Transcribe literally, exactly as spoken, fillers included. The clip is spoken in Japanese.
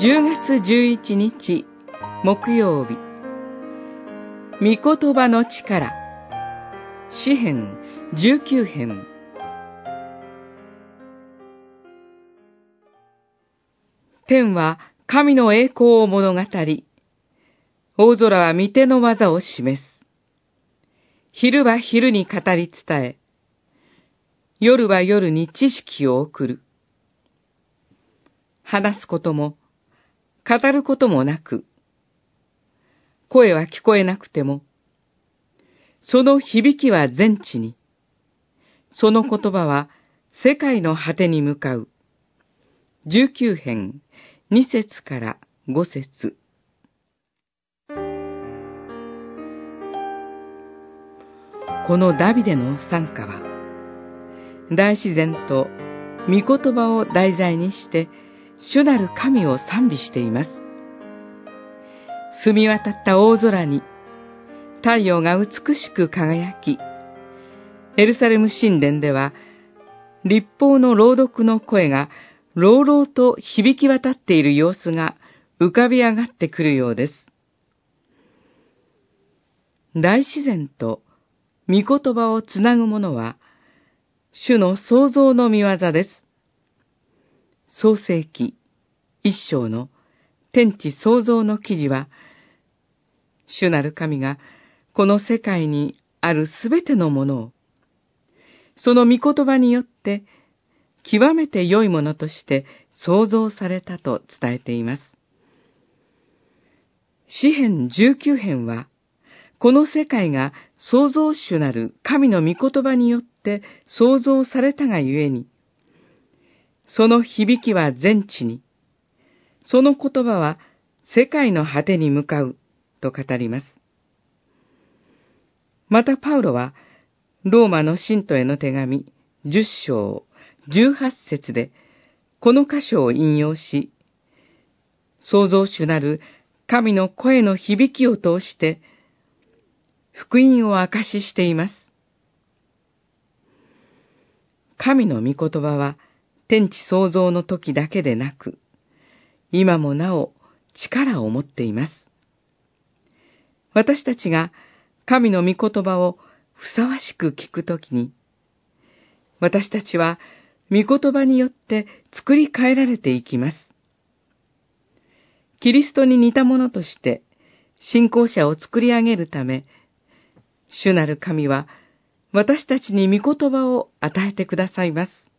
じゅうがつじゅういちにち木曜日、御言葉の力、詩編じゅうきゅうへん。天は神の栄光を物語り、大空は御手の技を示す。昼は昼に語り伝え、夜は夜に知識を送る。話すことも、語ることもなく、声は聞こえなくても、その響きは全地に、その言葉は世界の果てに向かう。じゅうきゅうへんにせつからごせつ。このダビデの賛歌は、大自然と御言葉を題材にして、主なる神を賛美しています。澄み渡った大空に、太陽が美しく輝き、エルサレム神殿では、律法の朗読の声が、朗々と響き渡っている様子が浮かび上がってくるようです。大自然と御言葉をつなぐものは、主の創造の御業です。創世記一章の天地創造の記事は、主なる神がこの世界にあるすべてのものを、その御言葉によって極めて良いものとして創造されたと伝えています。詩編じゅうきゅうへんは、この世界が創造主なる神の御言葉によって創造されたがゆえに、その響きは全地に、その言葉は世界の果てに向かうと語ります。またパウロは、ローマの信徒への手紙じゅっしょうじゅうはっせつで、この箇所を引用し、創造主なる神の声の響きを通して、福音を明かししています。神の御言葉は、天地創造の時だけでなく、今もなお力を持っています。私たちが神の御言葉をふさわしく聞くときに、私たちは御言葉によって作り変えられていきます。キリストに似たものとして信仰者を作り上げるため、主なる神は私たちに御言葉を与えてくださいます。